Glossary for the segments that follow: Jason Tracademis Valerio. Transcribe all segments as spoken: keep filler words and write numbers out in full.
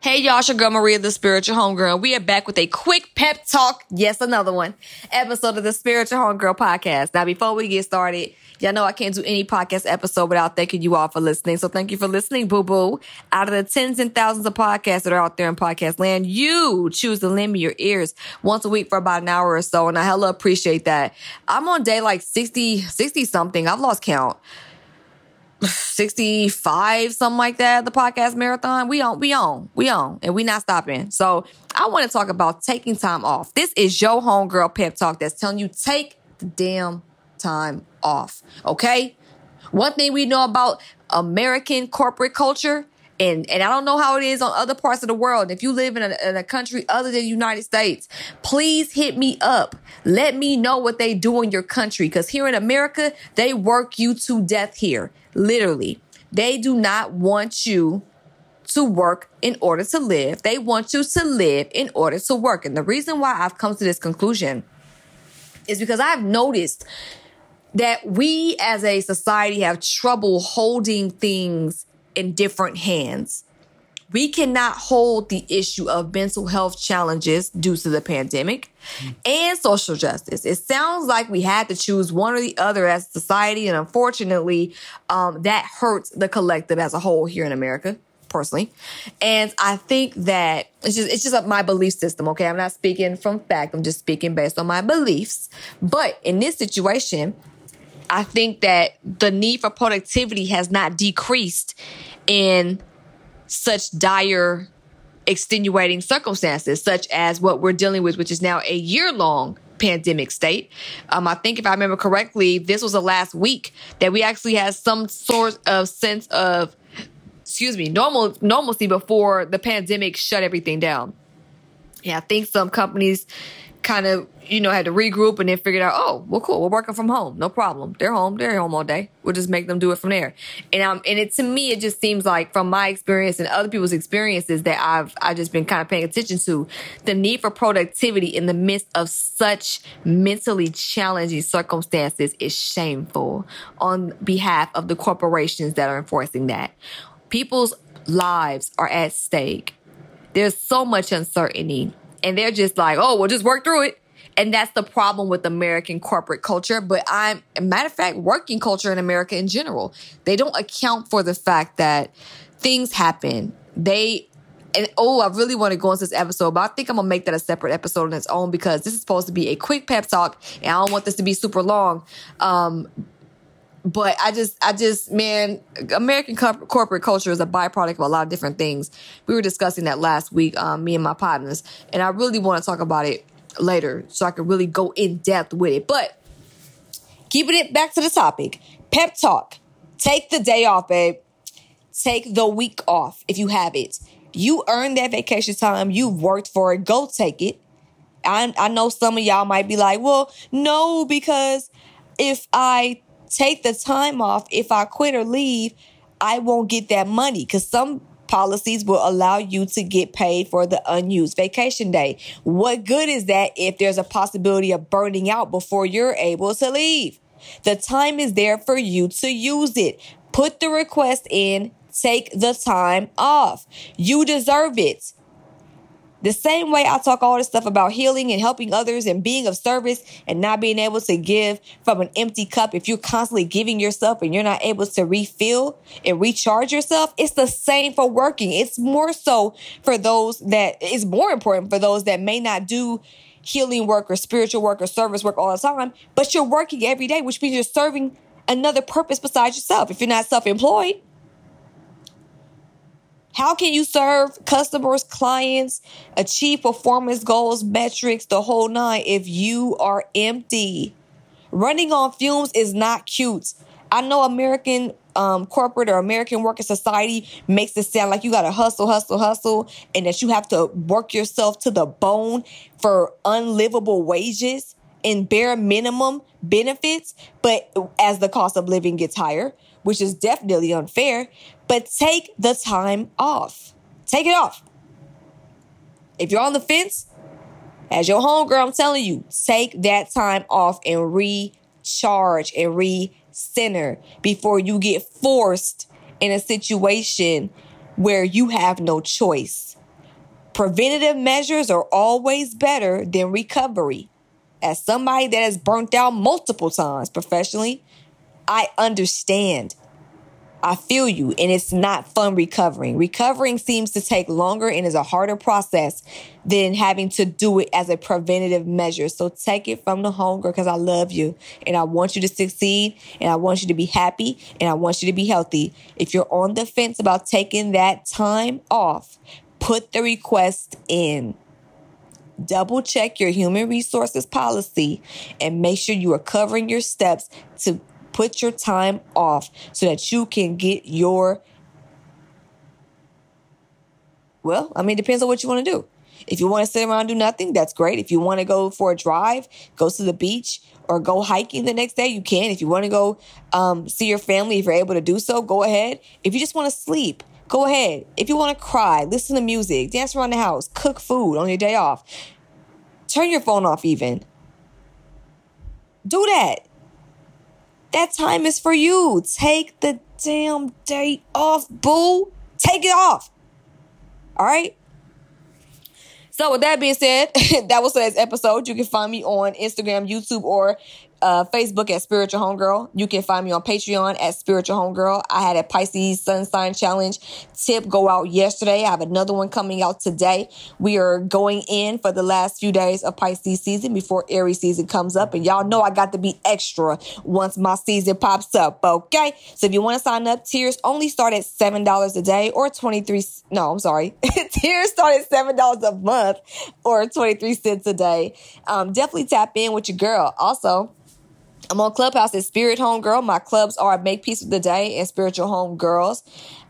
Hey y'all, it's your girl Maria, The Spiritual Homegirl. We are back with a quick pep talk, yes, another one, episode of The Spiritual Homegirl podcast. Now, before we get started, y'all know I can't do any podcast episode without thanking you all for listening. So thank you for listening, boo-boo. Out of the tens and thousands of podcasts that are out there in podcast land, you choose to lend me your ears once a week for about an hour or so. And I hella appreciate that. I'm on day like sixty, sixty something. I've lost count. sixty-five, something like that, the podcast marathon. We on, we on, we on, and we not stopping. So I want to talk about taking time off. This is your homegirl pep talk that's telling you take the damn time off, okay? One thing we know about American corporate culture, and, and I don't know how it is on other parts of the world. If you live in a, in a country other than the United States, please hit me up. Let me know what they do in your country, because here in America, they work you to death here. Literally, they do not want you to work in order to live. They want you to live in order to work. And the reason why I've come to this conclusion is because I've noticed that we as a society have trouble holding things in different hands. We cannot hold the issue of mental health challenges due to the pandemic and social justice. It sounds like we had to choose one or the other as a society, and unfortunately, um, that hurts the collective as a whole here in America, personally. And I think that it's just it's just my belief system, okay? I'm not speaking from fact. I'm just speaking based on my beliefs. But in this situation, I think that the need for productivity has not decreased in such dire, extenuating circumstances, such as what we're dealing with, which is now a year-long pandemic state. Um, I think if I remember correctly, this was the last week that we actually had some sort of sense of, excuse me, normal normalcy before the pandemic shut everything down. Yeah, I think some companies kind of, you know, had to regroup and then figured out, oh, well, cool, we're working from home. No problem. They're home. They're home all day. We'll just make them do it from there. And um, and it, to me, it just seems like from my experience and other people's experiences that I've, I've just been kind of paying attention to, the need for productivity in the midst of such mentally challenging circumstances is shameful on behalf of the corporations that are enforcing that. People's lives are at stake. There's so much uncertainty. And they're just like, oh, we'll just work through it. And that's the problem with American corporate culture. But I'm, matter of fact, working culture in America in general, they don't account for the fact that things happen. They, and oh, I really want to go into this episode, but I think I'm going to make that a separate episode on its own, because this is supposed to be a quick pep talk and I don't want this to be super long. Um, But I just, I just, man, American corp- corporate culture is a byproduct of a lot of different things. We were discussing that last week, um, me and my partners, and I really want to talk about it later so I can really go in depth with it. But keeping it back to the topic, pep talk, take the day off, babe. Take the week off if you have it. You earned that vacation time. You worked for it. Go take it. I, I know some of y'all might be like, well, no, because if I take the time off, if I quit or leave, I won't get that money, because some policies will allow you to get paid for the unused vacation day. What good is that if there's a possibility of burning out before you're able to leave? The time is there for you to use it. Put the request in, take the time off. You deserve it. The same way I talk all this stuff about healing and helping others and being of service and not being able to give from an empty cup. If you're constantly giving yourself and you're not able to refill and recharge yourself, it's the same for working. It's more so for those that it's more important for those that may not do healing work or spiritual work or service work all the time, but you're working every day, which means you're serving another purpose besides yourself. If you're not self-employed, how can you serve customers, clients, achieve performance goals, metrics, the whole nine if you are empty? Running on fumes is not cute. I know American um, corporate or American worker society makes it sound like you got to hustle, hustle, hustle, and that you have to work yourself to the bone for unlivable wages. and bare minimum benefits, but as the cost of living gets higher, which is definitely unfair, but take the time off. Take it off. If you're on the fence, as your homegirl, I'm telling you, take that time off and recharge and recenter before you get forced in a situation where you have no choice. Preventative measures are always better than recovery. As somebody that has burnt out multiple times professionally, I understand. I feel you, and it's not fun recovering. Recovering seems to take longer and is a harder process than having to do it as a preventative measure. So take it from the homegirl, because I love you and I want you to succeed and I want you to be happy and I want you to be healthy. If you're on the fence about taking that time off, put the request in. Double check your human resources policy and make sure you are covering your steps to put your time off so that you can get your, well, I mean, it depends on what you want to do. If you want to sit around and do nothing, that's great. If you want to go for a drive, go to the beach or go hiking the next day, you can. If you want to go um, see your family, if you're able to do so, go ahead. If you just want to sleep, go ahead. If you want to cry, listen to music, dance around the house, cook food on your day off, turn your phone off even. Do that. That time is for you. Take the damn day off, boo. Take it off. All right? So with that being said, that was today's episode. You can find me on Instagram, YouTube, or uh, Facebook at Spiritual Homegirl. You can find me on Patreon at Spiritual Homegirl. I had a Pisces Sun Sign Challenge tip go out yesterday. I have another one coming out today. We are going in for the last few days of Pisces season before Aries season comes up. And y'all know I got to be extra once my season pops up, okay? So if you want to sign up, tiers only start at seven dollars a day or twenty-three dollars. No, I'm sorry. Tiers start at seven dollars a month. Or twenty-three cents a day. Um, definitely tap in with your girl. Also, I'm on Clubhouse at Spirit Home Girl. My clubs are Make Peace with the Day and Spiritual Home Girls.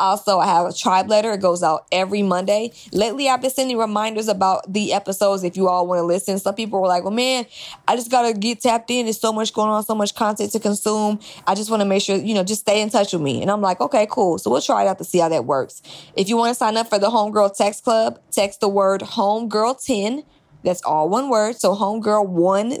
Also, I have a tribe letter. It goes out every Monday. Lately, I've been sending reminders about the episodes if you all want to listen. Some people were like, well, man, I just got to get tapped in. There's so much going on, so much content to consume. I just want to make sure, you know, just stay in touch with me. And I'm like, okay, cool. So we'll try it out to see how that works. If you want to sign up for the Homegirl Text Club, text the word Homegirl ten. That's all one word. So Homegirl ten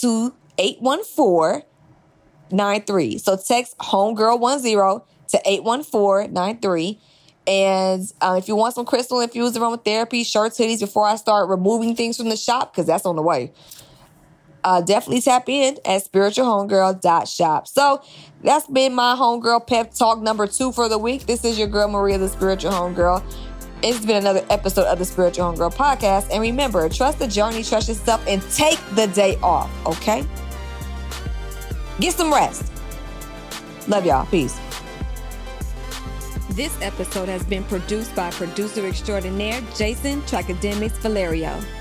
to eight one four nine three. So text Homegirl ten to eight one four nine three. And uh, if you want some crystal infused aromatherapy, shirts, hoodies, before I start removing things from the shop, because that's on the way, uh, definitely tap in at spiritual homegirl dot shop. So that's been my Homegirl Pep Talk number two for the week. This is your girl, Maria, the Spiritual Homegirl. It's been another episode of the Spiritual Homegirl Podcast. And remember, trust the journey, trust yourself, and take the day off, okay? Get some rest. Love y'all. Peace. This episode has been produced by producer extraordinaire Jason Tracademis Valerio.